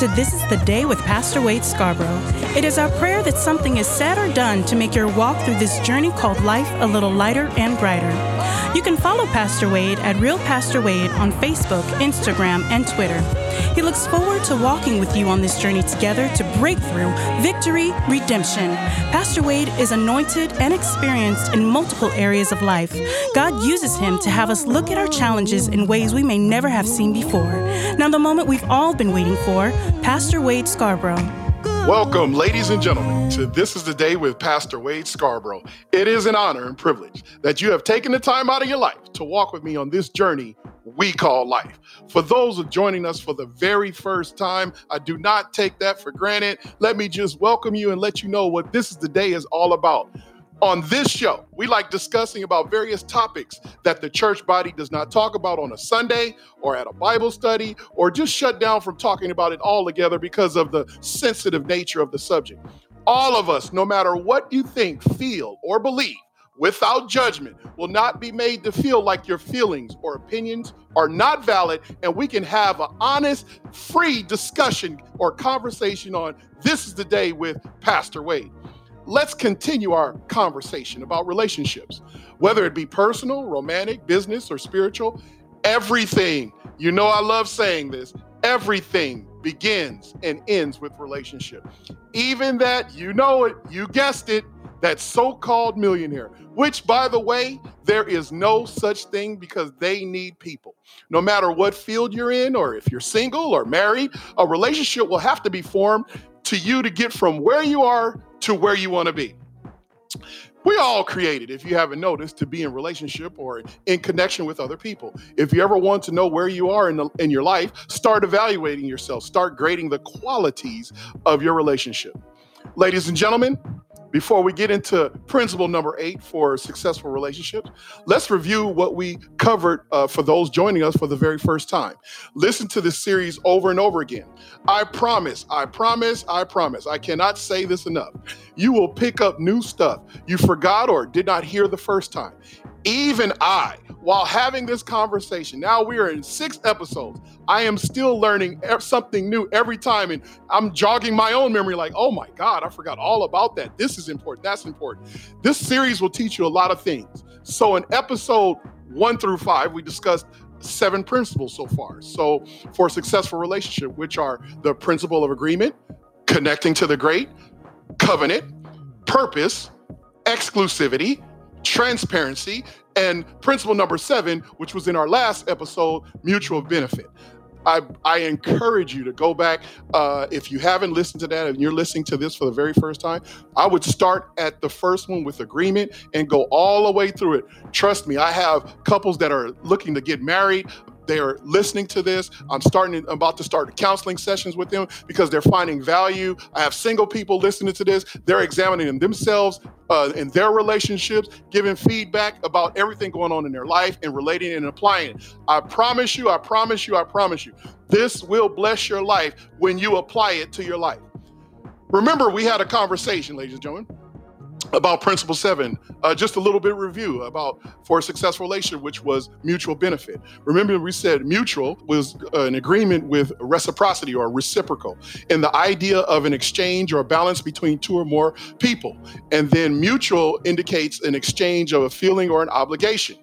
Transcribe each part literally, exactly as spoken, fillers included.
to This Is The Day with Pastor Wade Scarborough. It is our prayer that something is said or done to make your walk through this journey called life a little lighter and brighter. You can follow Pastor Wade at RealPastorWaid on Facebook, Instagram, and Twitter. He looks forward to walking with you on this journey together to breakthrough, victory, redemption. Pastor Wade is anointed and experienced in multiple areas of life. God uses him to have us look at our challenges in ways we may never have seen before. Now the moment we've all been waiting for, Pastor Wade Scarborough. Welcome, ladies and gentlemen, to This Is The Day with Pastor Wade Scarborough. It is an honor and privilege that you have taken the time out of your life to walk with me on this journey we call life. For those joining us for the very first time, I do not take that for granted. Let me just welcome you and let you know what This Is The Day is all about. On this show, we like discussing about various topics that the church body does not talk about on a Sunday or at a Bible study or just shut down from talking about it all together because of the sensitive nature of the subject. All of us, no matter what you think, feel, or believe, without judgment, will not be made to feel like your feelings or opinions are not valid, and we can have an honest, free discussion or conversation on This Is The Day with Pastor Wade. Let's continue our conversation about relationships, whether it be personal, romantic, business, or spiritual. Everything, you know I love saying this, everything begins and ends with relationship. Even that, you know it, you guessed it, that so-called millionaire, which, by the way, there is no such thing because they need people. No matter what field you're in, or if you're single or married, a relationship will have to be formed to you to get from where you are to where you want to be. We all created, if you haven't noticed, to be in relationship or in connection with other people. If you ever want to know where you are in, the, in your life, start evaluating yourself. Start grading the qualities of your relationship. Ladies and gentlemen, before we get into principle number eight for successful relationships, let's review what we covered uh, for those joining us for the very first time. Listen to this series over and over again. I promise, I promise, I promise. I cannot say this enough. You will pick up new stuff you forgot or did not hear the first time. Even I, while having this conversation, now we are in six episodes, I am still learning something new every time, and I'm jogging my own memory like, oh my God, I forgot all about that. This is important. That's important. This series will teach you a lot of things. So in episode one through five, we discussed seven principles so far. So for a successful relationship, which are the principle of agreement, connecting to the great, covenant, purpose, exclusivity, transparency, and principle number seven, which was in our last episode, mutual benefit. I, I encourage you to go back. Uh, if you haven't listened to that and you're listening to this for the very first time, I would start at the first one with agreement and go all the way through it. Trust me, I have couples that are looking to get married. They're listening to this. I'm starting, I'm about to start counseling sessions with them because they're finding value. I have single people listening to this. They're examining themselves uh, in their relationships, giving feedback about everything going on in their life and relating and applying it. I promise you, I promise you, I promise you, this will bless your life when you apply it to your life. Remember, we had a conversation, ladies and gentlemen, about principle seven, uh, just a little bit review about for a successful relationship, which was mutual benefit. Remember, we said mutual was an agreement with reciprocity or reciprocal, and the idea of an exchange or a balance between two or more people. And then mutual indicates an exchange of a feeling or an obligation.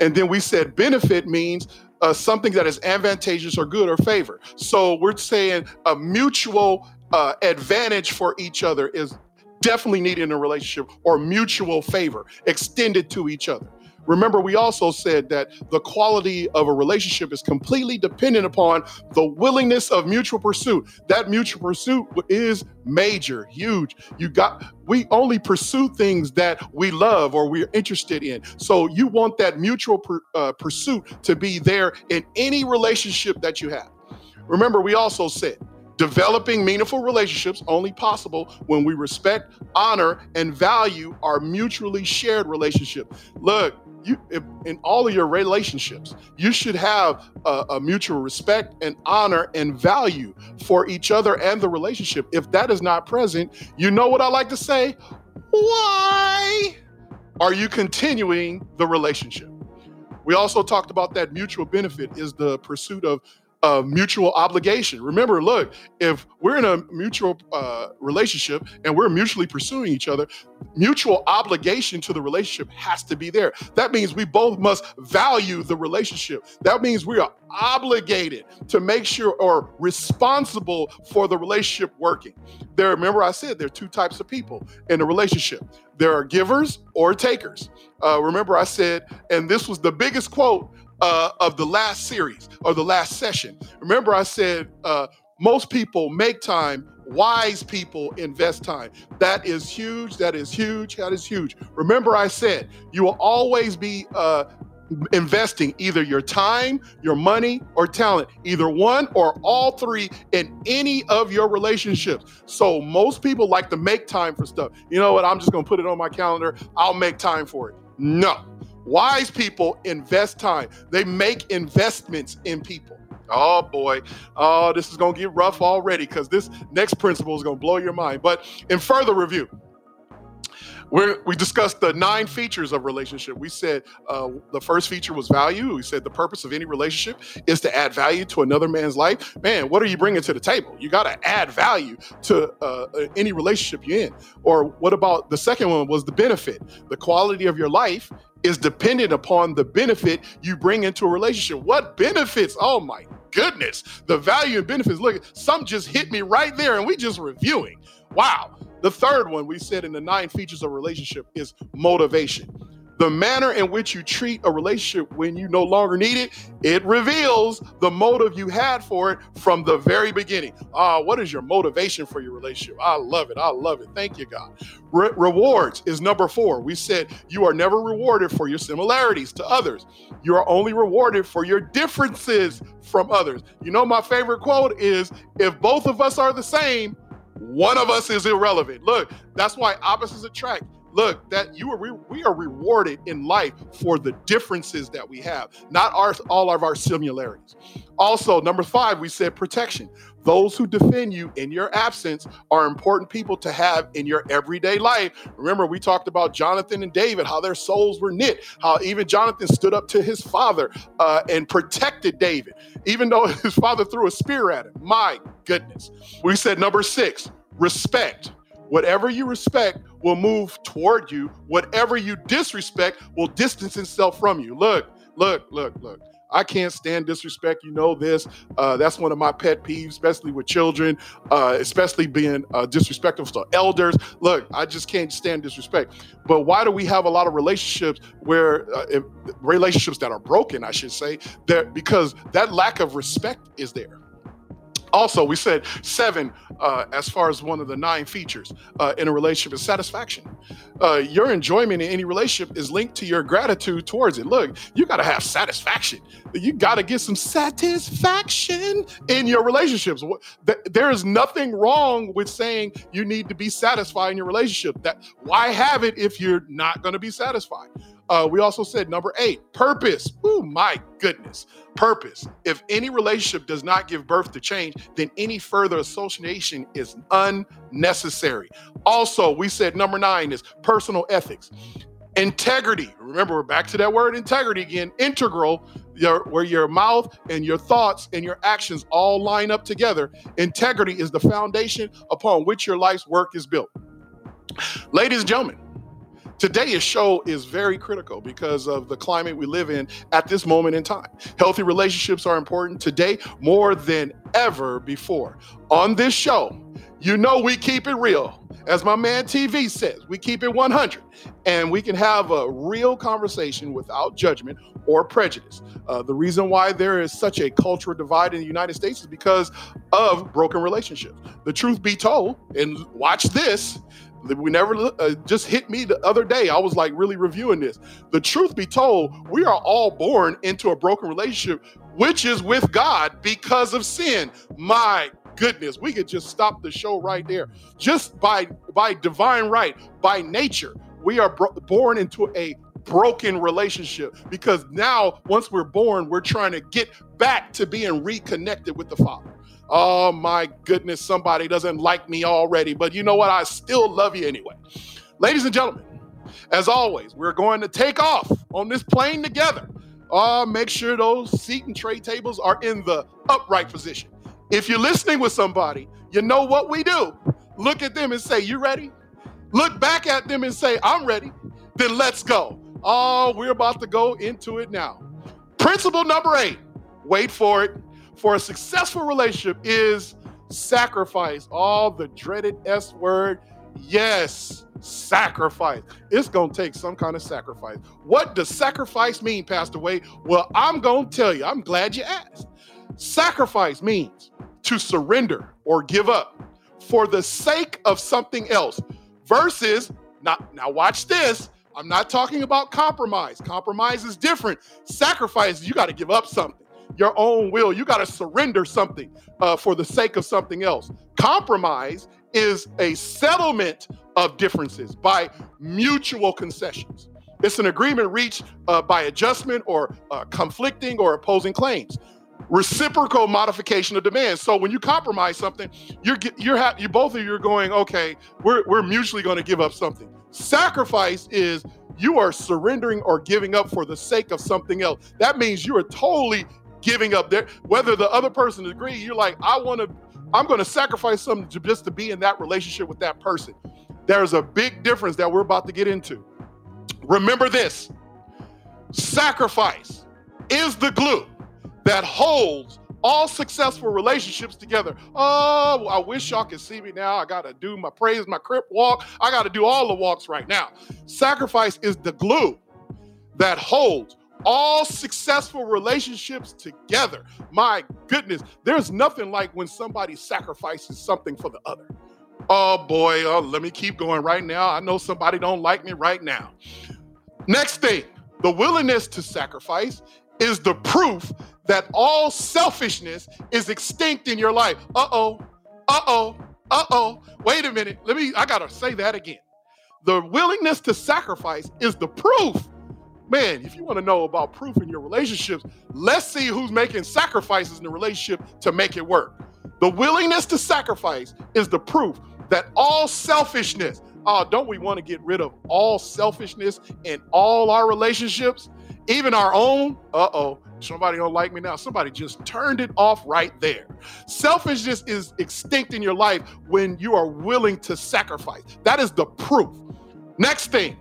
And then we said benefit means uh, something that is advantageous or good or favor. So we're saying a mutual uh, advantage for each other is definitely needed in a relationship, or mutual favor extended to each other. Remember, we also said that the quality of a relationship is completely dependent upon the willingness of mutual pursuit. That mutual pursuit is major, huge. You got, we only pursue things that we love or we're interested in. So you want that mutual per, uh, pursuit to be there in any relationship that you have. Remember, we also said developing meaningful relationships only possible when we respect, honor, and value our mutually shared relationship. Look, you, if, in all of your relationships, you should have a, a mutual respect and honor and value for each other and the relationship. If that is not present, you know what I like to say? Why are you continuing the relationship? We also talked about that mutual benefit is the pursuit of a mutual obligation. Remember, look, if we're in a mutual uh, relationship and we're mutually pursuing each other, mutual obligation to the relationship has to be there. That means we both must value the relationship. That means we are obligated to make sure or responsible for the relationship working. There, remember I said there are two types of people in a relationship. There are givers or takers. Uh, remember I said, and this was the biggest quote uh, of the last series or the last session. Remember I said, uh, most people make time, wise people invest time. That is huge, that is huge, that is huge. Remember I said, you will always be uh, investing either your time, your money, or talent, either one or all three in any of your relationships. So most people like to make time for stuff. You know what? I'm just going to put it on my calendar. I'll make time for it. No. Wise people invest time. They make investments in people. Oh boy. Oh, this is going to get rough already because this next principle is going to blow your mind. But in further review, We're, we discussed the nine features of relationship. We said uh, the first feature was value. We said the purpose of any relationship is to add value to another man's life. Man, what are you bringing to the table? You got to add value to uh, any relationship you're in. Or what about the second one was the benefit? The quality of your life is dependent upon the benefit you bring into a relationship. What benefits? Oh my goodness. The value and benefits. Look, some just hit me right there and we just reviewing. Wow. The third one we said in the nine features of relationship is motivation. The manner in which you treat a relationship when you no longer need it, it reveals the motive you had for it from the very beginning. Ah, what is your motivation for your relationship? I love it. I love it. Thank you, God. Re- rewards is number four. We said you are never rewarded for your similarities to others. You are only rewarded for your differences from others. You know, my favorite quote is, if both of us are the same, one of us is irrelevant. Look, that's why opposites attract. Look, that you are re- we are rewarded in life for the differences that we have, not our all of our similarities. Also, number five, we said protection. Those who defend you in your absence are important people to have in your everyday life. Remember, we talked about Jonathan and David, how their souls were knit, how even Jonathan stood up to his father uh, and protected David, even though his father threw a spear at him. My goodness. We said number six, respect. Whatever you respect will move toward you. Whatever you disrespect will distance itself from you. Look, look, look, look. I can't stand disrespect. You know this. Uh, that's one of my pet peeves, especially with children, uh, especially being uh, disrespectful to elders. Look, I just can't stand disrespect. But why do we have a lot of relationships where uh, if, relationships that are broken, I should say, that because that lack of respect is there. Also, we said seven, uh, as far as one of the nine features uh, in a relationship is satisfaction. Uh, your enjoyment in any relationship is linked to your gratitude towards it. Look, you got to have satisfaction. You got to get some satisfaction in your relationships. There is nothing wrong with saying you need to be satisfied in your relationship. That why have it if you're not going to be satisfied? Uh, we also said number eight, purpose. Oh my goodness, purpose. If any relationship does not give birth to change, then any further association is unnecessary. Also, we said number nine is personal ethics. Integrity. Remember, we're back to that word integrity again. Integral, your, where your mouth and your thoughts and your actions all line up together. Integrity is the foundation upon which your life's work is built. Ladies and gentlemen, today's show is very critical because of the climate we live in at this moment in time. Healthy relationships are important today more than ever before. On this show, you know we keep it real. As my man T V says, we keep it one hundred. And we can have a real conversation without judgment or prejudice. Uh, the reason why there is such a cultural divide in the United States is because of broken relationships. The truth be told, and watch this, we never uh, just hit me the other day. I was like really reviewing this. The truth be told, we are all born into a broken relationship, which is with God because of sin. My goodness, we could just stop the show right there. Just by by divine right, by nature, we are bro- born into a broken relationship because now once we're born, we're trying to get back to being reconnected with the Father. Oh my goodness, somebody doesn't like me already, but you know what? I still love you anyway. Ladies and gentlemen, as always, we're going to take off on this plane together. Oh, make sure those seat and tray tables are in the upright position. If you're listening with somebody, you know what we do. Look at them and say, you ready? Look back at them and say, I'm ready. Then let's go. Oh, we're about to go into it now. Principle number eight, wait for it, for a successful relationship is sacrifice. All the dreaded S word. Yes, sacrifice. It's going to take some kind of sacrifice. What does sacrifice mean, Pastor Wade? Well, I'm going to tell you. I'm glad you asked. Sacrifice means to surrender or give up for the sake of something else versus, not, now watch this, I'm not talking about compromise. Compromise is different. Sacrifice, you got to give up something, your own will. You got to surrender something uh, for the sake of something else. Compromise is a settlement of differences by mutual concessions. It's an agreement reached uh, by adjustment or uh, conflicting or opposing claims. Reciprocal modification of demands. So when you compromise something, you're you're ha- you both of you are going, okay, we're we're mutually going to give up something. Sacrifice is you are surrendering or giving up for the sake of something else. That means you are totally giving up there. Whether the other person agrees, you're like, I want to, I'm going to sacrifice something to, just to be in that relationship with that person. There's a big difference that we're about to get into. Remember this: sacrifice is the glue that holds all successful relationships together. Oh, I wish y'all could see me now. I got to do my praise, my crip walk. I got to do all the walks right now. Sacrifice is the glue that holds all successful relationships together. My goodness, there's nothing like when somebody sacrifices something for the other. Oh boy, oh, let me keep going right now. I know somebody don't like me right now. Next thing, the willingness to sacrifice is the proof that all selfishness is extinct in your life. Uh-oh, uh-oh, uh-oh. Wait a minute. Let me, I gotta say that again. The willingness to sacrifice is the proof. Man, if you wanna know about proof in your relationships, let's see who's making sacrifices in the relationship to make it work. The willingness to sacrifice is the proof that all selfishness, oh, don't we wanna get rid of all selfishness in all our relationships? Even our own, uh-oh, somebody don't like me now. Somebody just turned it off right there. Selfishness is extinct in your life when you are willing to sacrifice. That is the proof. Next thing,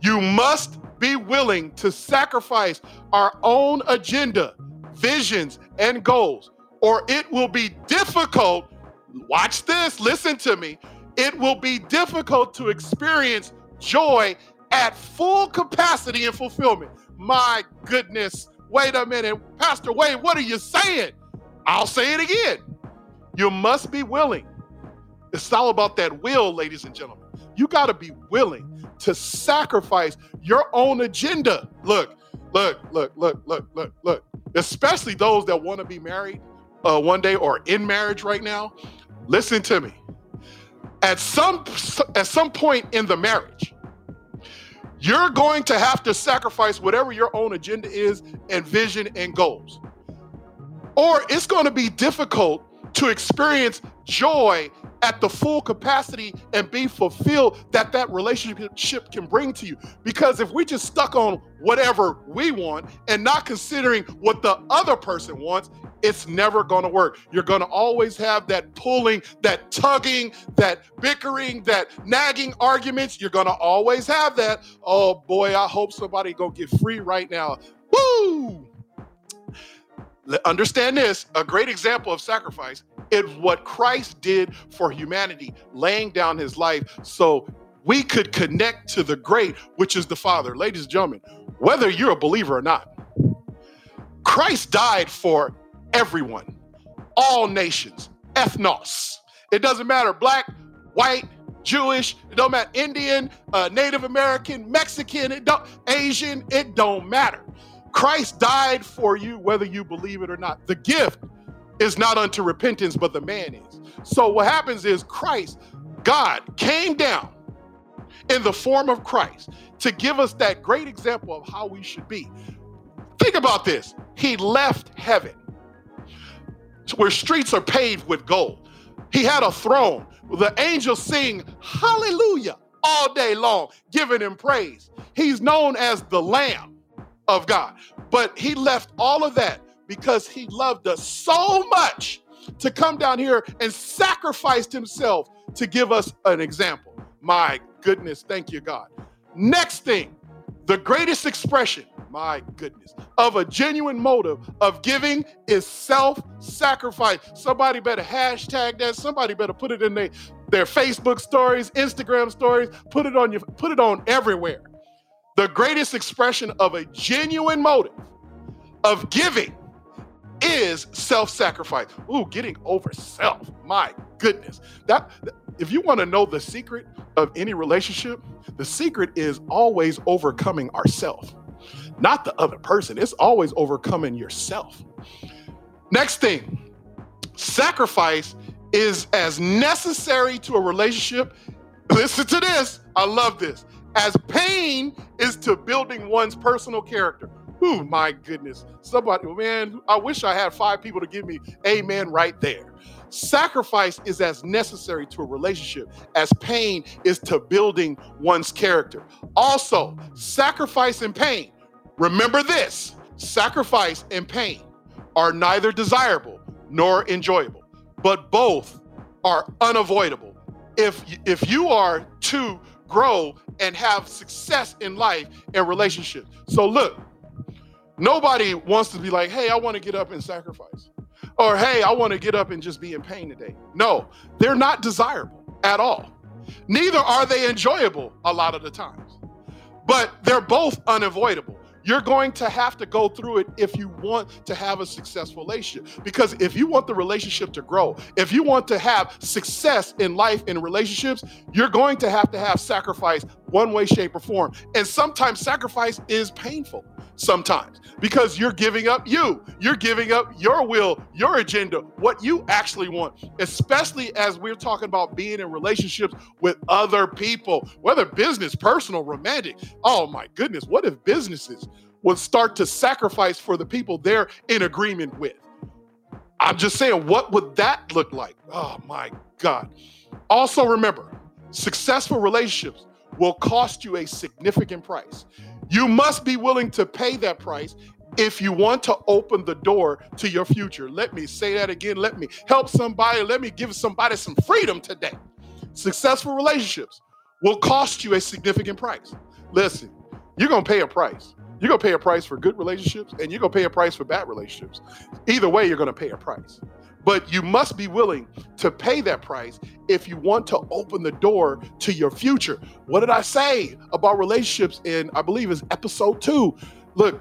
you must be willing to sacrifice our own agenda, visions, and goals, or it will be difficult. Watch this, listen to me. It will be difficult to experience joy at full capacity and fulfillment. My goodness, wait a minute. Pastor Wade, what are you saying? I'll say it again. You must be willing. It's all about that will, ladies and gentlemen. You got to be willing to sacrifice your own agenda. Look, look, look, look, look, look, look. Especially those that want to be married uh, one day or in marriage right now. Listen to me. At some, at some point in the marriage, you're going to have to sacrifice whatever your own agenda is and vision and goals. Or it's going to be difficult to experience joy at the full capacity and be fulfilled that that relationship can bring to you. Because if we're just stuck on whatever we want and not considering what the other person wants, it's never going to work. You're going to always have that pulling, that tugging, that bickering, that nagging arguments. You're going to always have that. Oh boy, I hope somebody go get free right now. Woo! Understand this, a great example of sacrifice is what Christ did for humanity, laying down his life so we could connect to the great, which is the Father. Ladies and gentlemen, whether you're a believer or not, Christ died for everyone, all nations, ethnos. It doesn't matter, black, white, Jewish, it don't matter, Indian, uh, Native American, Mexican, it don't, Asian, it don't matter. Christ died for you, whether you believe it or not. The gift is not unto repentance, but the man is. So what happens is Christ, God, came down in the form of Christ to give us that great example of how we should be. Think about this. He left heaven, where streets are paved with gold. He had a throne. The angels sing hallelujah all day long, giving him praise. He's known as the Lamb of God. But he left all of that because he loved us so much to come down here and sacrificed himself to give us an example. My goodness, thank you, God. Next thing, the greatest expression, my goodness, of a genuine motive of giving is self-sacrifice. Somebody better hashtag that. Somebody better put it in their, their Facebook stories, Instagram stories, put it on your, put it on everywhere. The greatest expression of a genuine motive of giving is self-sacrifice. Ooh, getting over self. My goodness. That, if you want to know the secret of any relationship, the secret is always overcoming ourselves, not the other person. It's always overcoming yourself. Next thing, sacrifice is as necessary to a relationship. Listen to this. I love this. As pain is to building one's personal character. Oh, my goodness. Somebody, man, I wish I had five people to give me amen right there. Sacrifice is as necessary to a relationship as pain is to building one's character. Also, sacrifice and pain. Remember this, sacrifice and pain are neither desirable nor enjoyable, but both are unavoidable. If, if you are to grow and have success in life and relationships. So look, nobody wants to be like, hey, I want to get up and sacrifice. Or, hey, I want to get up and just be in pain today. No, they're not desirable at all. Neither are they enjoyable a lot of the times. But they're both unavoidable. You're going to have to go through it if you want to have a successful relationship. Because if you want the relationship to grow, if you want to have success in life and relationships, you're going to have to have sacrifice one way, shape, or form. And sometimes sacrifice is painful. Sometimes because you're giving up you, you're giving up your will, your agenda, what you actually want, especially as we're talking about being in relationships with other people, whether business, personal, romantic. Oh my goodness, what if businesses would start to sacrifice for the people they're in agreement with? I'm just saying, what would that look like? Oh my God. Also remember, successful relationships will cost you a significant price. You must be willing to pay that price if you want to open the door to your future. Let me say that again. Let me help somebody. Let me give somebody some freedom today. Successful relationships will cost you a significant price. Listen, you're going to pay a price. You're going to pay a price for good relationships, and you're going to pay a price for bad relationships. Either way, you're going to pay a price. But you must be willing to pay that price if you want to open the door to your future. What did I say about relationships in, I believe it's episode two? Look,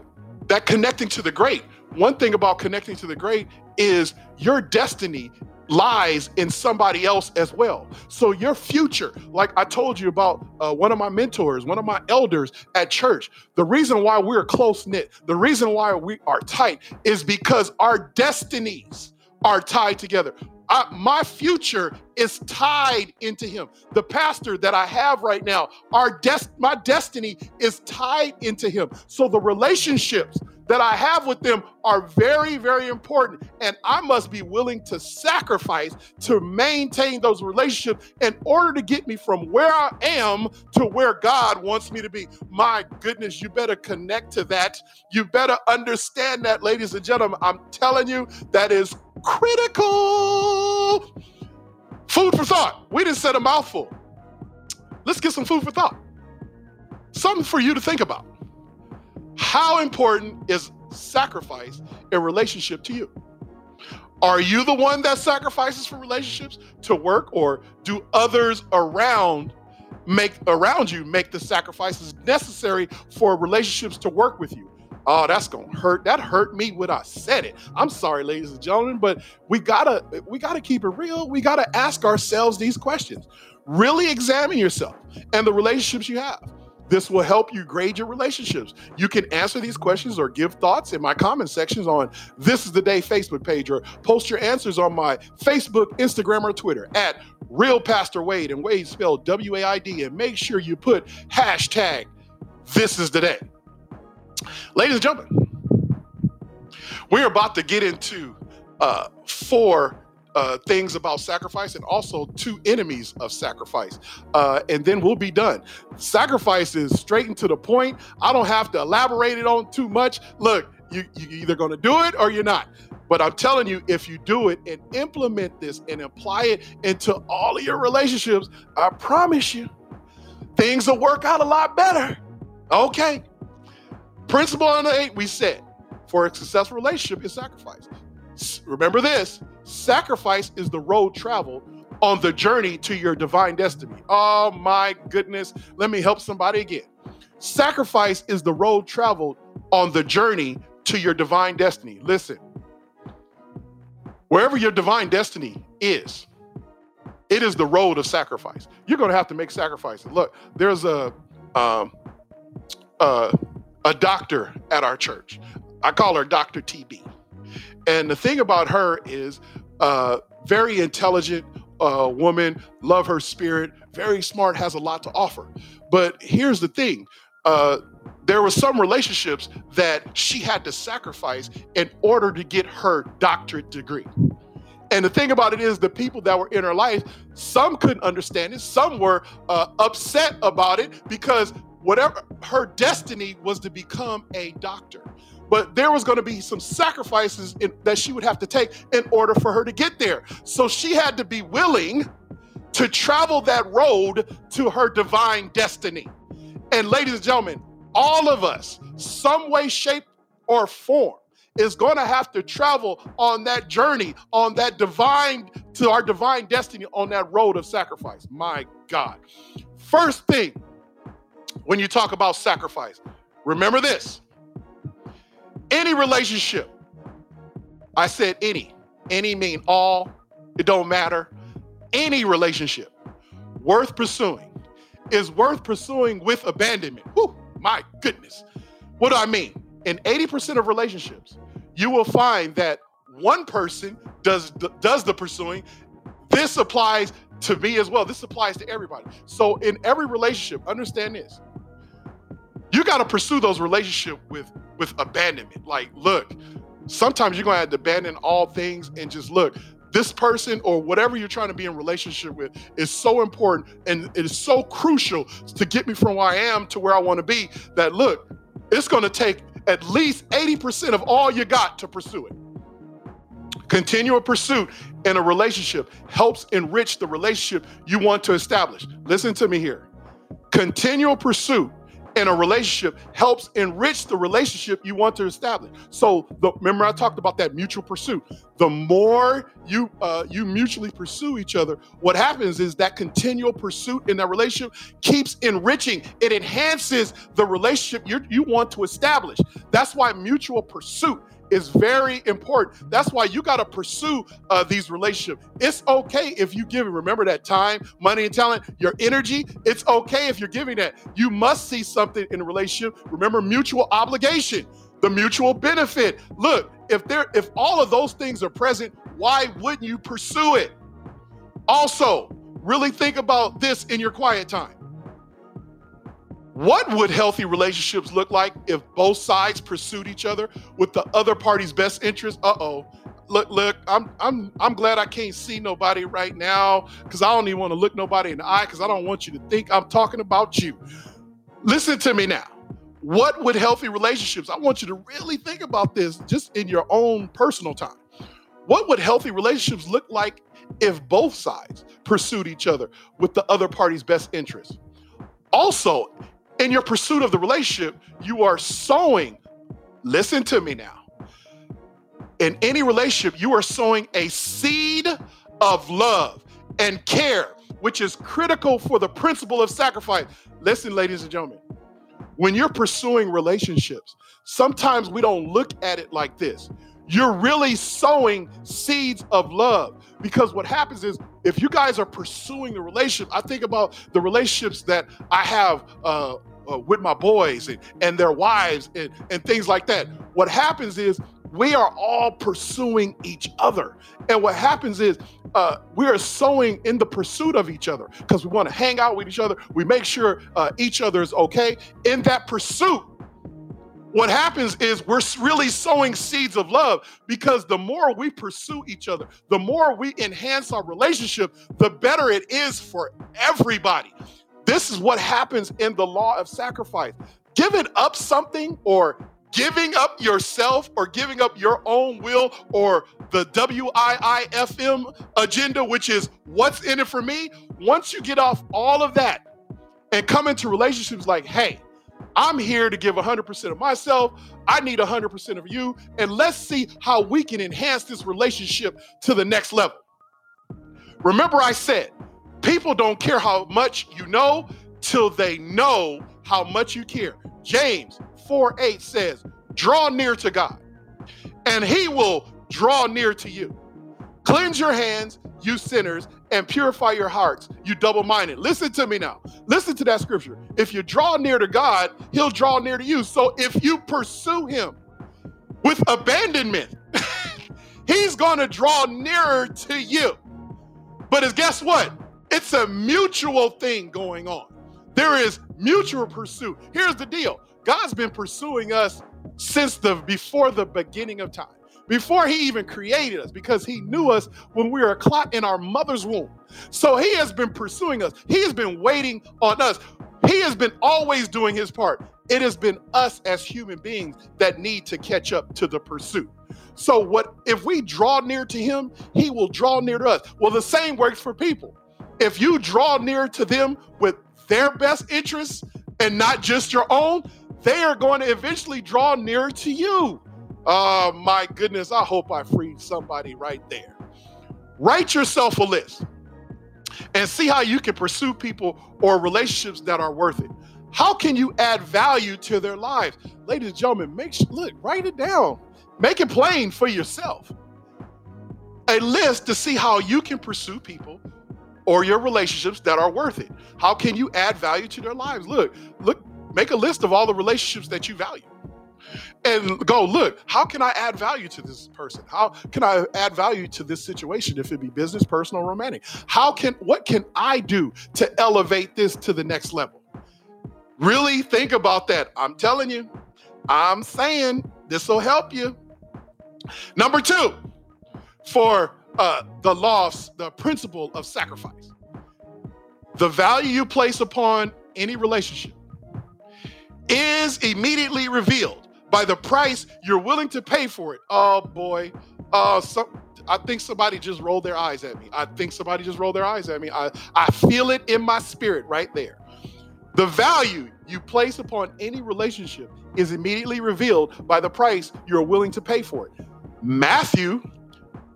that connecting to the great. One thing about connecting to the great is your destiny lies in somebody else as well. So your future, like I told you about uh, one of my mentors, one of my elders at church, the reason why we're close-knit, the reason why we are tight is because our destinies are tied together. I, my future is tied into him. The pastor that I have right now, our des- my destiny is tied into him. So the relationships that I have with them are very, very important. And I must be willing to sacrifice to maintain those relationships in order to get me from where I am to where God wants me to be. My goodness, you better connect to that. You better understand that, ladies and gentlemen. I'm telling you, that is critical. Food for thought. We didn't set a mouthful. Let's get some food for thought. Something for you to think about. How important is sacrifice in relationship to you? Are you the one that sacrifices for relationships to work, or do others around make around you make the sacrifices necessary for relationships to work with you? Oh, that's gonna hurt. That hurt me when I said it. I'm sorry, ladies and gentlemen, but we gotta we gotta keep it real. We gotta ask ourselves these questions. Really examine yourself and the relationships you have. This will help you grade your relationships. You can answer these questions or give thoughts in my comment sections on This Is The Day Facebook page, or post your answers on my Facebook, Instagram, or Twitter at RealPastorWaid, and Wade spelled W A I D, and make sure you put hashtag This Is The Day. Ladies and gentlemen, we're about to get into uh, four Uh, things about sacrifice, and also two enemies of sacrifice. Uh, and then we'll be done. Sacrifice is straight and to the point. I don't have to elaborate it on too much. Look, you, you're either going to do it or you're not. But I'm telling you, if you do it and implement this and apply it into all of your relationships, I promise you, things will work out a lot better. Okay. Principle number eight, we said, for a successful relationship is sacrifice. Remember this, sacrifice is the road traveled on the journey to your divine destiny. Oh my goodness. Let me help somebody again. Sacrifice is the road traveled on the journey to your divine destiny. Listen, wherever your divine destiny is, it is the road of sacrifice. You're going to have to make sacrifices. Look, there's a um, uh, a doctor at our church. I call her Doctor T B. And the thing about her is uh, very intelligent uh, woman, love her spirit, very smart, has a lot to offer. But here's the thing. Uh, there were some relationships that she had to sacrifice in order to get her doctorate degree. And the thing about it is the people that were in her life, some couldn't understand it. Some were uh, upset about it because whatever her destiny was to become a doctor. But there was going to be some sacrifices in, that she would have to take in order for her to get there. So she had to be willing to travel that road to her divine destiny. And ladies and gentlemen, all of us, some way, shape, or form, is going to have to travel on that journey, on that divine, to our divine destiny, on that road of sacrifice. My God. First thing, when you talk about sacrifice, remember this. Any relationship, I said any, any mean all, it don't matter. Any relationship worth pursuing is worth pursuing with abandonment. Whew, my goodness. What do I mean? In eighty percent of relationships, you will find that one person does, does the pursuing. This applies to me as well. This applies to everybody. So in every relationship, understand this. You got to pursue those relationships with, with abandonment. Like, look, sometimes you're going to have to abandon all things and just look, this person or whatever you're trying to be in relationship with is so important and it is so crucial to get me from where I am to where I want to be that, look, it's going to take at least eighty percent of all you got to pursue it. Continual pursuit in a relationship helps enrich the relationship you want to establish. Listen to me here. Continual pursuit in a relationship helps enrich the relationship you want to establish. So the, remember I talked about that mutual pursuit. The more you uh, you mutually pursue each other, what happens is that continual pursuit in that relationship keeps enriching. It enhances the relationship you you want to establish. That's why mutual pursuit is very important. That's why you got to pursue uh, these relationships. It's okay if you give, remember that time, money and talent, your energy. It's okay if you're giving that. You must see something in a relationship. Remember mutual obligation, the mutual benefit. Look, if there, if all of those things are present, why wouldn't you pursue it? Also, really think about this in your quiet time. What would healthy relationships look like if both sides pursued each other with the other party's best interest? Uh-oh. Look, look, I'm I'm I'm glad I can't see nobody right now because I don't even want to look nobody in the eye because I don't want you to think I'm talking about you. Listen to me now. What would healthy relationships, I want you to really think about this just in your own personal time. What would healthy relationships look like if both sides pursued each other with the other party's best interest? Also, in your pursuit of the relationship, you are sowing, listen to me now, in any relationship, you are sowing a seed of love and care, which is critical for the principle of sacrifice. Listen, ladies and gentlemen, when you're pursuing relationships, sometimes we don't look at it like this. You're really sowing seeds of love because what happens is if you guys are pursuing the relationship, I think about the relationships that I have uh, uh, with my boys and, and their wives and, and things like that. What happens is we are all pursuing each other. And what happens is uh, we are sowing in the pursuit of each other because we want to hang out with each other. We make sure uh, each other is okay in that pursuit. What happens is we're really sowing seeds of love because the more we pursue each other, the more we enhance our relationship, the better it is for everybody. This is what happens in the law of sacrifice. Giving up something or giving up yourself or giving up your own will or the W I I F M agenda, which is what's in it for me. Once you get off all of that and come into relationships like, hey, I'm here to give one hundred percent of myself. I need one hundred percent of you. And let's see how we can enhance this relationship to the next level. Remember, I said, people don't care how much you know till they know how much you care. James four eight says, draw near to God and he will draw near to you. Cleanse your hands, you sinners, and purify your hearts, you double-minded. Listen to me now. Listen to that scripture. If you draw near to God, he'll draw near to you. So if you pursue him with abandonment, he's going to draw nearer to you. But guess what? It's a mutual thing going on. There is mutual pursuit. Here's the deal. God's been pursuing us since the before the beginning of time. Before he even created us, because he knew us when we were a clot in our mother's womb. So he has been pursuing us. He has been waiting on us. He has been always doing his part. It has been us as human beings that need to catch up to the pursuit. So what if we draw near to him, he will draw near to us. Well, the same works for people. If you draw near to them with their best interests and not just your own, they are going to eventually draw nearer to you. Oh, my goodness. I hope I freed somebody right there. Write yourself a list and see how you can pursue people or relationships that are worth it. How can you add value to their lives? Ladies and gentlemen, make sure, look, write it down. Make it plain for yourself. A list to see how you can pursue people or your relationships that are worth it. How can you add value to their lives? Look, look, make a list of all the relationships that you value. And go, look, how can I add value to this person? How can I add value to this situation? If it be business, personal, romantic, how can, what can I do to elevate this to the next level? Really think about that. I'm telling you, I'm saying this will help you. Number two, for uh, the law, the principle of sacrifice, the value you place upon any relationship is immediately revealed by the price you're willing to pay for it. Oh boy. Uh, some, I think somebody just rolled their eyes at me. I think somebody just rolled their eyes at me. I, I feel it in my spirit right there. The value you place upon any relationship is immediately revealed by the price you're willing to pay for it. Matthew,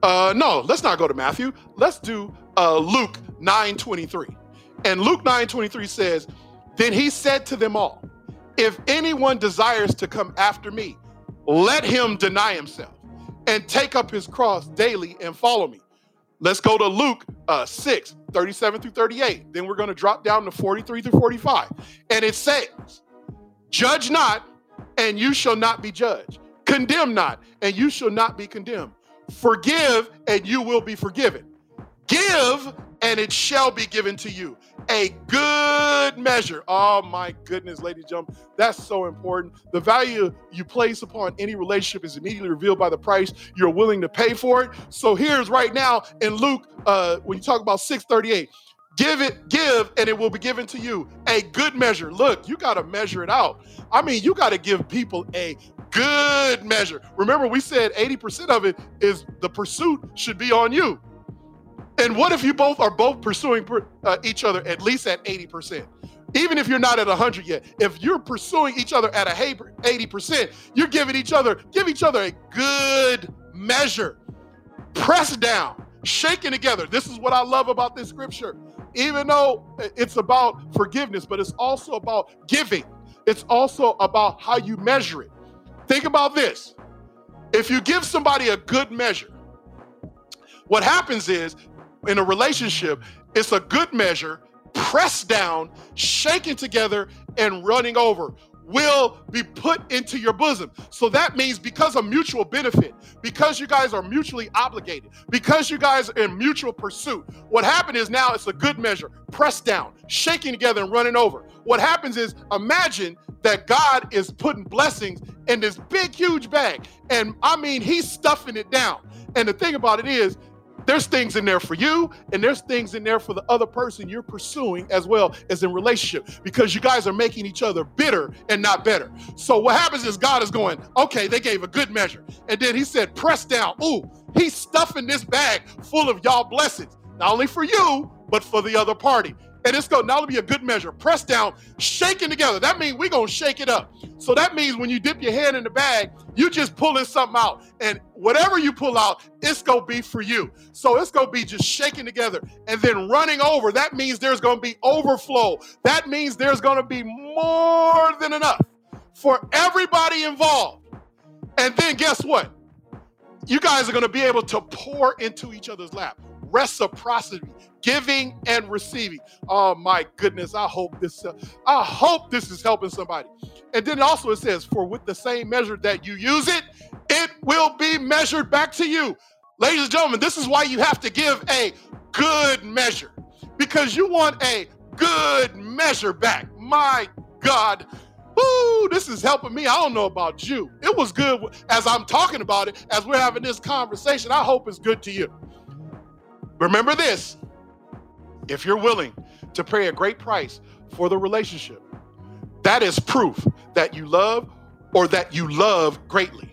uh, no, let's not go to Matthew. Let's do uh, Luke nine twenty-three. And Luke nine twenty-three says, then he said to them all, if anyone desires to come after me, let him deny himself and take up his cross daily and follow me. Let's go to Luke uh, six, thirty-seven through thirty-eight. Then we're going to drop down to forty-three through forty-five. And it says, judge not, and you shall not be judged. Condemn not, and you shall not be condemned. Forgive, and you will be forgiven. Give, and it shall be given to you. A good measure. Oh my goodness, ladies and gentlemen, that's so important. The value you place upon any relationship is immediately revealed by the price you're willing to pay for it. So here's right now in Luke, uh, when you talk about six thirty-eight, give it, give, and it will be given to you. A good measure. Look, you got to measure it out. I mean, you got to give people a good measure. Remember, we said eighty percent of it is the pursuit should be on you. And what if you both are both pursuing uh, each other at least at eighty percent? Even if you're not at one hundred yet, if you're pursuing each other at a eighty percent, you're giving each other, give each other a good measure. Press down, shaking together. This is what I love about this scripture. Even though it's about forgiveness, but it's also about giving. It's also about how you measure it. Think about this. If you give somebody a good measure, what happens is, in a relationship, it's a good measure, pressed down, shaken together, and running over will be put into your bosom. So that means because of mutual benefit, because you guys are mutually obligated, because you guys are in mutual pursuit, what happened is now it's a good measure, pressed down, shaking together, and running over. What happens is, imagine that God is putting blessings in this big, huge bag. And I mean, he's stuffing it down. And the thing about it is, There's things in there for you, and there's things in there for the other person you're pursuing as well as in relationship, because you guys are making each other bitter and not better. So what happens is God is going, okay, they gave a good measure. And then he said, press down. Ooh, he's stuffing this bag full of y'all blessings, not only for you, but for the other party. And it's going to be a good measure. Press down, shaking together. That means we're going to shake it up. So that means when you dip your hand in the bag, you're just pulling something out. And whatever you pull out, it's going to be for you. So it's going to be just shaking together and then running over. That means there's going to be overflow. That means there's going to be more than enough for everybody involved. And then guess what? You guys are going to be able to pour into each other's lap. Reciprocity, giving and receiving. Oh my goodness, I hope this uh, I hope this is helping somebody. And then also it says, for with the same measure that you use it, it will be measured back to you. Ladies and gentlemen, this is why you have to give a good measure, because you want a good measure back. My God. Woo, this is helping me. I don't know about you. It was good as I'm talking about it, as we're having this conversation. I hope it's good to you. Remember this, if you're willing to pay a great price for the relationship, that is proof that you love or that you love greatly.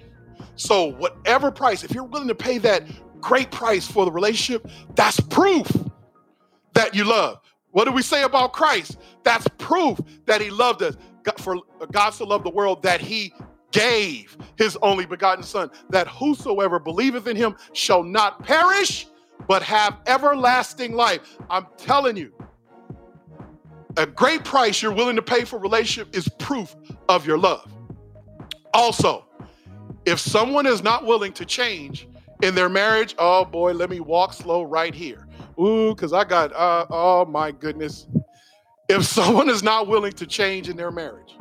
So whatever price, if you're willing to pay that great price for the relationship, that's proof that you love. What do we say about Christ? That's proof that he loved us. For God so loved the world that he gave his only begotten son, that whosoever believeth in him shall not perish, but have everlasting life. I'm telling you, a great price you're willing to pay for a relationship is proof of your love. Also, if someone is not willing to change in their marriage, oh boy, let me walk slow right here. Ooh, because I got, uh, oh my goodness. If someone is not willing to change in their marriage,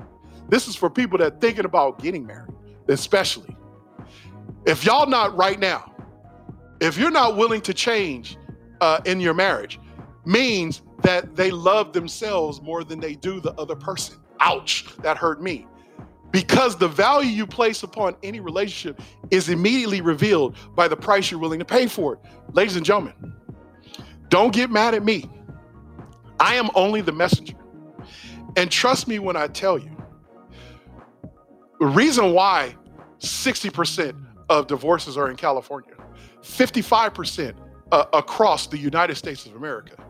this is for people that are thinking about getting married, especially. If y'all not right now, if you're not willing to change uh, in your marriage, means that they love themselves more than they do the other person. Ouch, that hurt me. Because the value you place upon any relationship is immediately revealed by the price you're willing to pay for it. Ladies and gentlemen, don't get mad at me. I am only the messenger. And trust me when I tell you, the reason why sixty percent of divorces are in California, fifty-five percent uh, across the United States of America,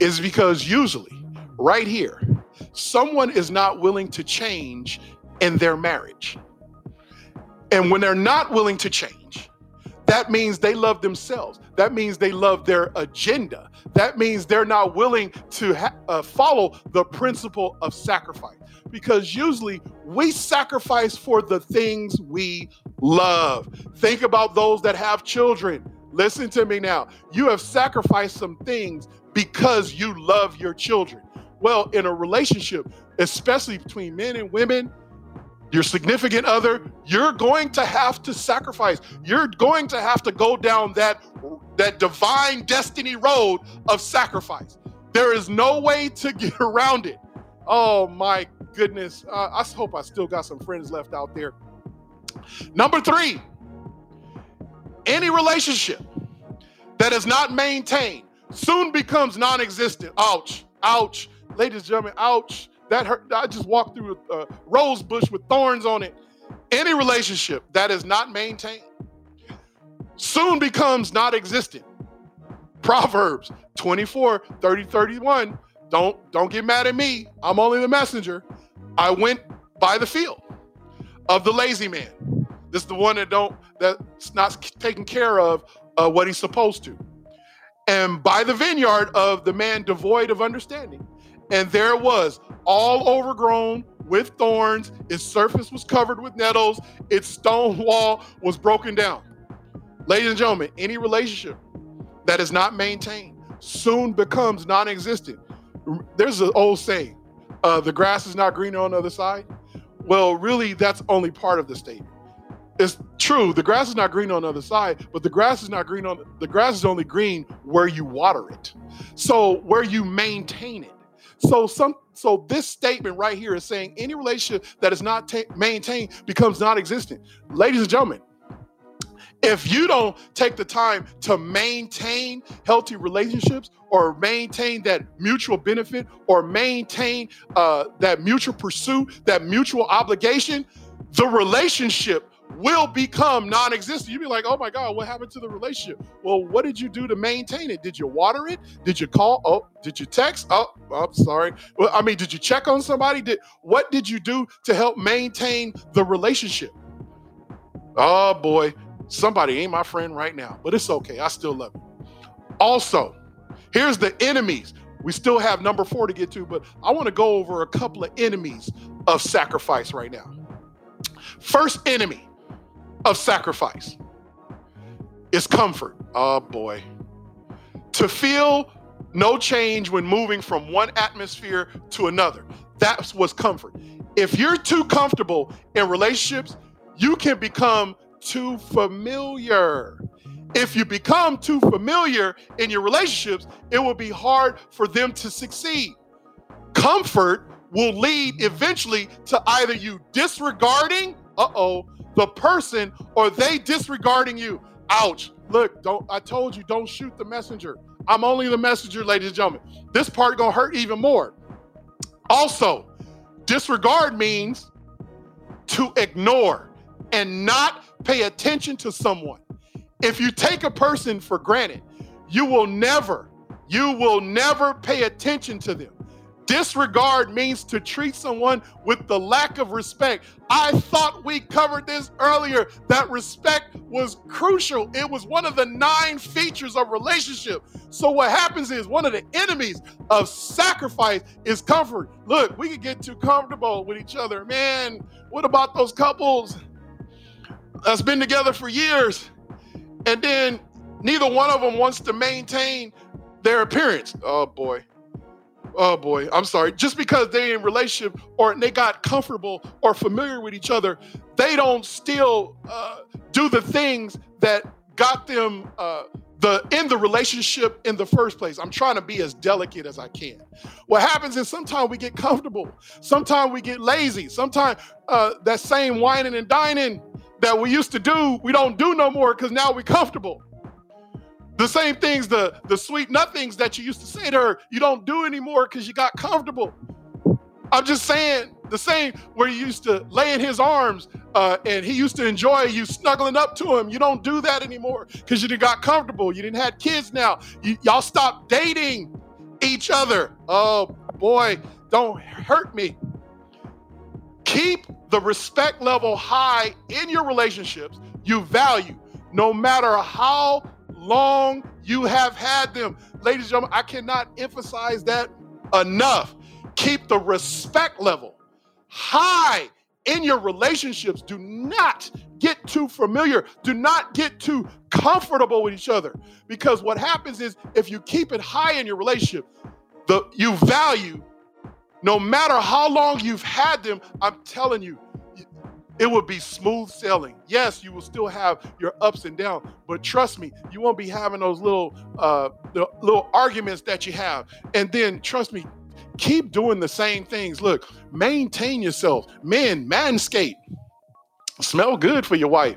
is because usually right here, someone is not willing to change in their marriage. And when they're not willing to change, that means they love themselves. That means they love their agenda. That means they're not willing to ha- uh, follow the principle of sacrifice, because usually we sacrifice for the things we love. Think about those that have children. Listen to me now. You have sacrificed some things because you love your children. Well, in a relationship, especially between men and women, your significant other, you're going to have to sacrifice. You're going to have to go down that, that divine destiny road of sacrifice. There is no way to get around it. Oh my goodness. Uh, I hope I still got some friends left out there. Number three, any relationship that is not maintained soon becomes non-existent. Ouch, ouch, ladies and gentlemen, ouch. That hurt. I just walked through a rose bush with thorns on it. Any relationship that is not maintained soon becomes non-existent. Proverbs twenty-four, thirty, thirty-one. Don't, don't get mad at me. I'm only the messenger. I went by the field of the lazy man. This is the one that don't, that's not taking care of uh, what he's supposed to. And by the vineyard of the man devoid of understanding. And there it was, all overgrown with thorns. Its surface was covered with nettles. Its stone wall was broken down. Ladies and gentlemen, any relationship that is not maintained soon becomes non-existent. There's an old saying, uh, the grass is not greener on the other side. Well, really, that's only part of the statement. It's true, the grass is not green on the other side, but the grass is not green on, the grass is only green where you water it. So where you maintain it. So some, so this statement right here is saying any relationship that is not ta- maintained becomes non-existent. Ladies and gentlemen, If you don't take the time to maintain healthy relationships or maintain that mutual benefit or maintain uh, that mutual pursuit, that mutual obligation, the relationship will become non-existent. You'll be like, oh my God, what happened to the relationship? Well, what did you do to maintain it? Did you water it? Did you call? Oh, did you text? Oh, I'm sorry. Well, I mean, did you check on somebody? Did what did you do to help maintain the relationship? Oh boy, somebody ain't my friend right now, but it's okay. I still love you. Also, here's the enemies. We still have number four to get to, but I want to go over a couple of enemies of sacrifice right now. First enemy of sacrifice is comfort. Oh boy. To feel no change when moving from one atmosphere to another. That's what's comfort. If you're too comfortable in relationships, you can become too familiar. If you become too familiar in your relationships, it will be hard for them to succeed. Comfort will lead eventually to either you disregarding, uh-oh, the person, or they disregarding you. Ouch. Look, don't, I told you, don't shoot the messenger. I'm only the messenger, ladies and gentlemen. This part gonna hurt even more. Also, disregard means to ignore and not pay attention to someone. If you take a person for granted, you will never, you will never pay attention to them. Disregard means to treat someone with the lack of respect. I thought we covered this earlier, that respect was crucial. It was one of the nine features of relationship. So what happens is one of the enemies of sacrifice is comfort. Look, we can get too comfortable with each other. Man, what about those couples that's been together for years and then neither one of them wants to maintain their appearance? Oh boy. Oh boy, I'm sorry. Just because they're in relationship or they got comfortable or familiar with each other, they don't still uh, do the things that got them uh, the in the relationship in the first place. I'm trying to be as delicate as I can. What happens is sometimes we get comfortable. Sometimes we get lazy. Sometimes uh, that same whining and dining that we used to do, we don't do no more because now we're comfortable. The same things, the, the sweet nothings that you used to say to her, you don't do anymore because you got comfortable. I'm just saying the same where you used to lay in his arms uh, and he used to enjoy you snuggling up to him. You don't do that anymore because you got comfortable. You didn't have kids now. You, y'all stopped dating each other. Oh boy, don't hurt me. Keep the respect level high in your relationships you value no matter how long you have had them. Ladies and gentlemen, I cannot emphasize that enough. Keep the respect level high in your relationships. Do not get too familiar. Do not get too comfortable with each other, because what happens is if you keep it high in your relationship, the you value, no matter how long you've had them, I'm telling you, it will be smooth sailing. Yes, you will still have your ups and downs, but trust me, you won't be having those little uh, the little arguments that you have. And then trust me, keep doing the same things. Look, maintain yourself. Men, manscape. Smell good for your wife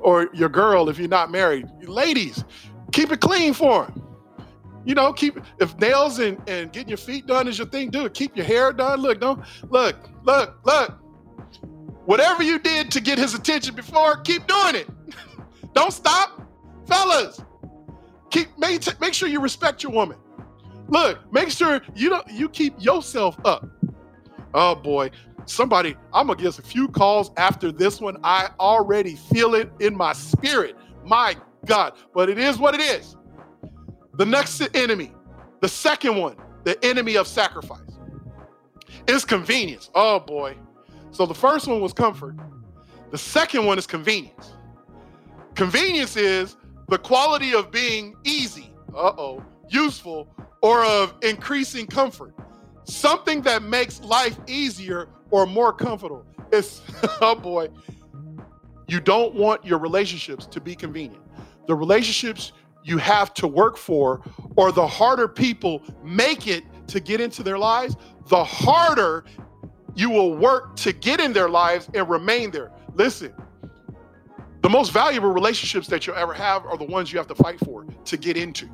or your girl if you're not married. Ladies, keep it clean for them. You know, keep, if nails and, and getting your feet done is your thing, do it. Keep your hair done. Look, don't, look, look, look. Whatever you did to get his attention before, keep doing it. Don't stop. Fellas, keep make, make sure you respect your woman. Look, make sure you don't, you keep yourself up. Oh boy, somebody, I'm gonna get a few calls after this one. I already feel it in my spirit. My God, but it is what it is. The next enemy, the second one, the enemy of sacrifice is convenience. Oh boy. So the first one was comfort. The second one is convenience. Convenience is the quality of being easy, uh-oh, useful, or of increasing comfort. Something that makes life easier or more comfortable. It's, oh boy, you don't want your relationships to be convenient. The relationships you have to work for, or the harder people make it to get into their lives, the harder you will work to get in their lives and remain there. Listen, The most valuable relationships that you'll ever have are the ones you have to fight for to get into.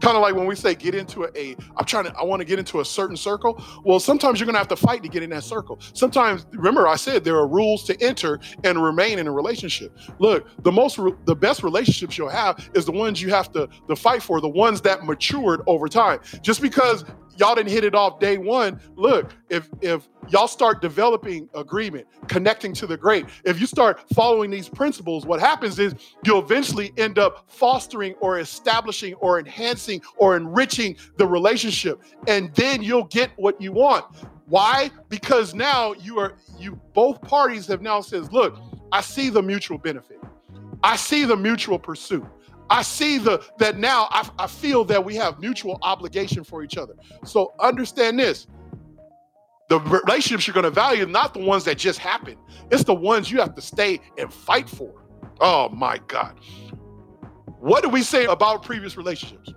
Kind of like when we say get into a, a I'm trying to, I want to get into a certain circle. Well, sometimes you're going to have to fight to get in that circle. Sometimes, remember I said there are rules to enter and remain in a relationship. Look, the most, the best relationships you'll have is the ones you have to, to fight for, the ones that matured over time. Just because y'all didn't hit it off day one. Look, if if y'all start developing agreement, connecting to the great, if you start following these principles, what happens is you'll eventually end up fostering or establishing or enhancing or enriching the relationship. And then you'll get what you want. Why? Because now you are, you both parties have now says, look, I see the mutual benefit. I see the mutual pursuit. I see the that now I, I feel that we have mutual obligation for each other. So understand this. The relationships you're going to value, not the ones that just happen. It's the ones you have to stay and fight for. Oh, my God. What did we say about previous relationships?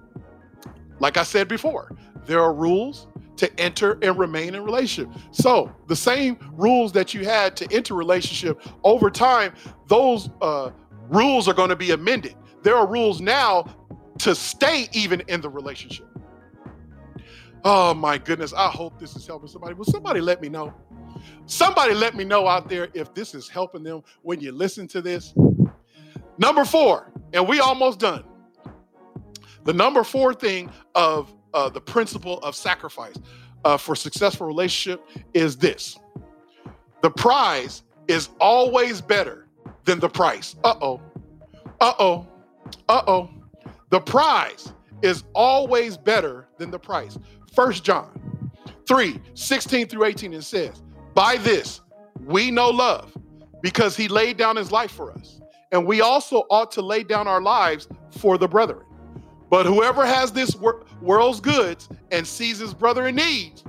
Like I said before, there are rules to enter and remain in relationship. So the same rules that you had to enter relationship over time, those uh, rules are going to be amended. There are rules now to stay even in the relationship. Oh my goodness, I hope this is helping somebody. Will somebody let me know? Somebody let me know out there if this is helping them when you listen to this. Number four, and we almost done. The number four thing of uh, the principle of sacrifice uh, for successful relationship is this. The prize is always better than the price. Uh-oh, uh-oh. Uh-oh. The prize is always better than the price. First John three, sixteen through eighteen, it says, by this we know love, because he laid down his life for us. And we also ought to lay down our lives for the brethren. But whoever has this wor- world's goods and sees his brother in need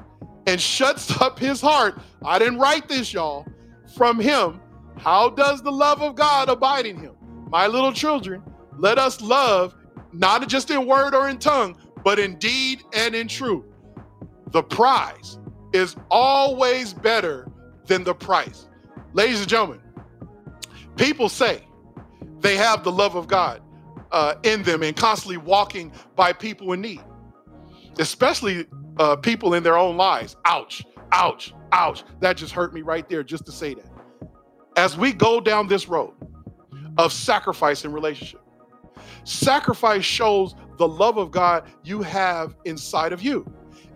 and shuts up his heart, I didn't write this, y'all, from him, how does the love of God abide in him? My little children, let us love, not just in word or in tongue, but in deed and in truth. The prize is always better than the price. Ladies and gentlemen, people say they have the love of God uh, in them and constantly walking by people in need, especially uh, people in their own lives. Ouch, ouch, ouch. That just hurt me right there just to say that. As we go down this road of sacrifice in relationship, sacrifice shows the love of God you have inside of you.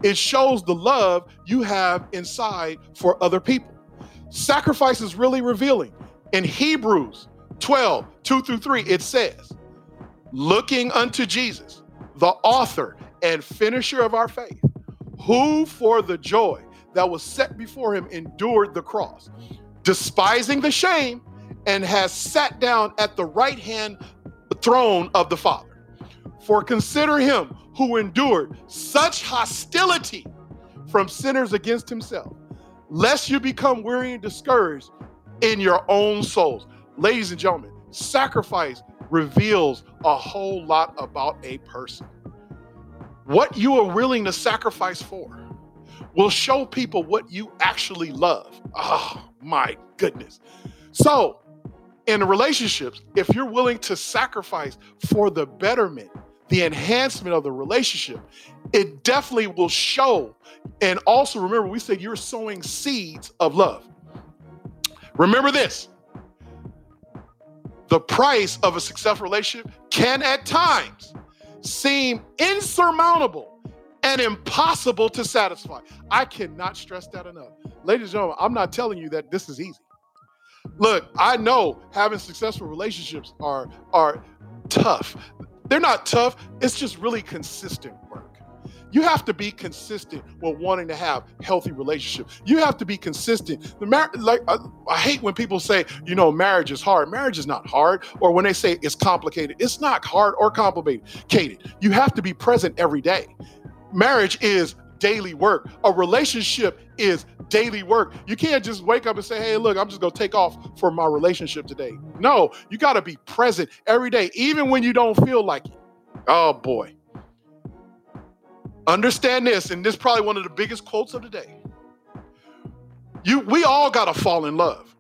It shows the love you have inside for other people. Sacrifice is really revealing. In Hebrews twelve, two through three, it says, looking unto Jesus, the author and finisher of our faith, who for the joy that was set before him endured the cross, despising the shame, and has sat down at the right hand throne of the Father. For consider him who endured such hostility from sinners against himself, lest you become weary and discouraged in your own souls. Ladies and gentlemen, sacrifice reveals a whole lot about a person. What you are willing to sacrifice for will show people what you actually love. Oh my goodness. So in relationships, if you're willing to sacrifice for the betterment, the enhancement of the relationship, it definitely will show. And also remember, we said you're sowing seeds of love. Remember this. The price of a successful relationship can at times seem insurmountable and impossible to satisfy. I cannot stress that enough. Ladies and gentlemen, I'm not telling you that this is easy. Look, I know having successful relationships are are tough. They're not tough. It's just really consistent work. You have to be consistent with wanting to have healthy relationships. You have to be consistent. The mar- like I, I hate when people say, you know, marriage is hard. Marriage is not hard. Or when they say it's complicated, it's not hard or complicated. You have to be present every day. Marriage is daily work. A relationship is daily work. You can't just wake up and say, hey, look, I'm just going to take off for my relationship today. No, you got to be present every day, even when you don't feel like it. Oh, boy. Understand this, and this is probably one of the biggest quotes of the day. You, we all got to fall in love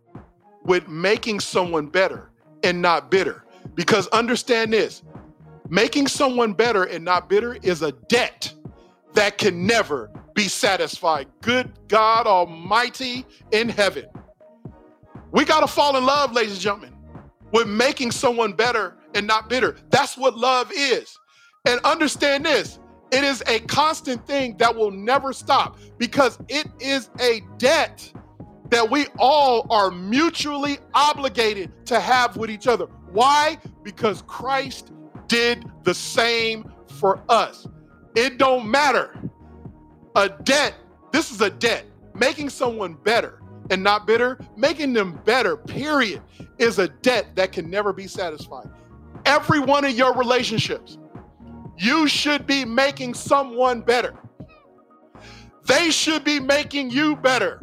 with making someone better and not bitter. Because understand this, making someone better and not bitter is a debt that can never be satisfied. Good God Almighty in heaven. We got to fall in love, ladies and gentlemen, with making someone better and not bitter. That's what love is. And understand this, it is a constant thing that will never stop, because it is a debt that we all are mutually obligated to have with each other. Why? Because Christ did the same for us. It don't matter. A debt, this is a debt. Making someone better and not bitter, making them better, period, is a debt that can never be satisfied. Every one of your relationships, you should be making someone better. They should be making you better.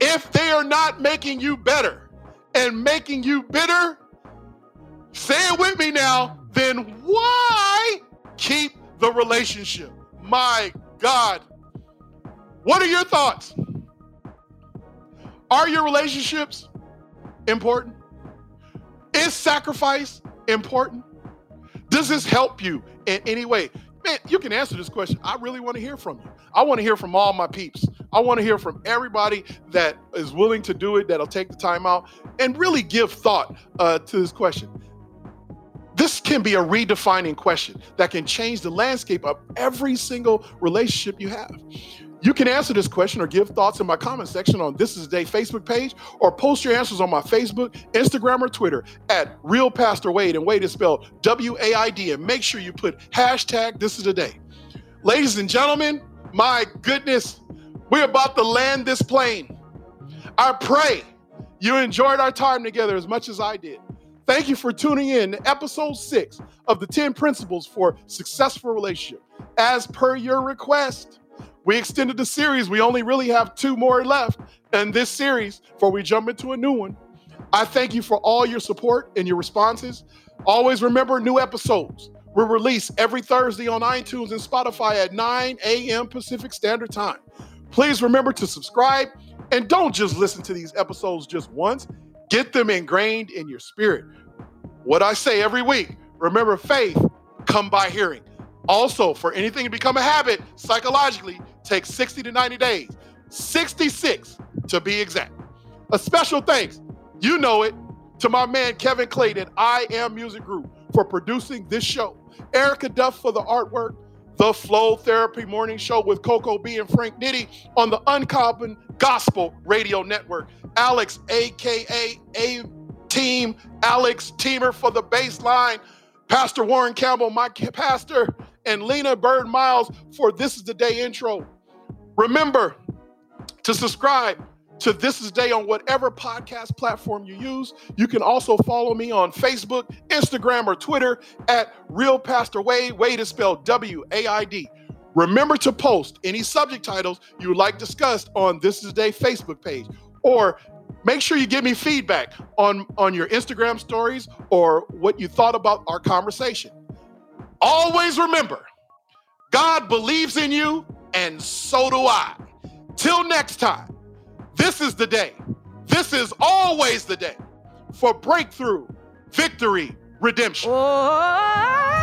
If they are not making you better and making you bitter, say it with me now, then why keep the relationship? My God. What are your thoughts? Are your relationships important? Is sacrifice important? Does this help you in any way? Man, you can answer this question. I really want to hear from you. I want to hear from all my peeps. I want to hear from everybody that is willing to do it, that'll take the time out and really give thought uh, to this question. This can be a redefining question that can change the landscape of every single relationship you have. You can answer this question or give thoughts in my comment section on This Is The Day Facebook page, or post your answers on my Facebook, Instagram, or Twitter at Real Pastor Wade, and Wade is spelled W A I D, and make sure you put hashtag This Is The Day. Ladies and gentlemen, my goodness, we're about to land this plane. I pray you enjoyed our time together as much as I did. Thank you for tuning in to episode six of the ten Principles for Successful Relationship. As per your request, we extended the series. We only really have two more left in this series before we jump into a new one. I thank you for all your support and your responses. Always remember, new episodes will release every Thursday on iTunes and Spotify at nine a.m. Pacific Standard Time. Please remember to subscribe, and don't just listen to these episodes just once. Get them ingrained in your spirit. What I say every week, remember, faith come by hearing. Also, for anything to become a habit, psychologically, take sixty to ninety days, sixty-six to be exact. A special thanks, you know it, to my man Kevin Clayton, I Am Music Group, for producing this show. Erica Duff for the artwork. The Flow Therapy Morning Show with Coco B and Frank Ditty on the Uncommon Gospel Radio Network. Alex, a k a. A-Team, Alex Teamer for the bass line. Pastor Warren Campbell, my pastor, and Lena Bird Miles for This Is The Day intro. Remember to subscribe to This Is The Day on whatever podcast platform you use. You can also follow me on Facebook, Instagram, or Twitter at Real Pastor Wade. Wade is spelled W A I D. Remember to post any subject titles you would like discussed on This Is The Day Facebook page, or make sure you give me feedback on, on your Instagram stories or what you thought about our conversation. Always remember, God believes in you, and so do I. Till next time, this is the day. This is always the day for breakthrough, victory, redemption.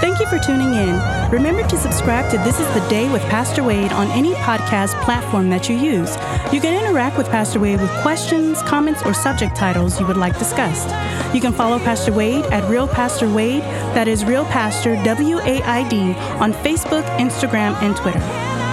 Thank you for tuning in. Remember to subscribe to This Is The Day with Pastor Wade on any podcast platform that you use. You can interact with Pastor Wade with questions, comments, or subject titles you would like discussed. You can follow Pastor Wade at Real Pastor Wade, that is Real Pastor W A I D, on Facebook, Instagram, and Twitter.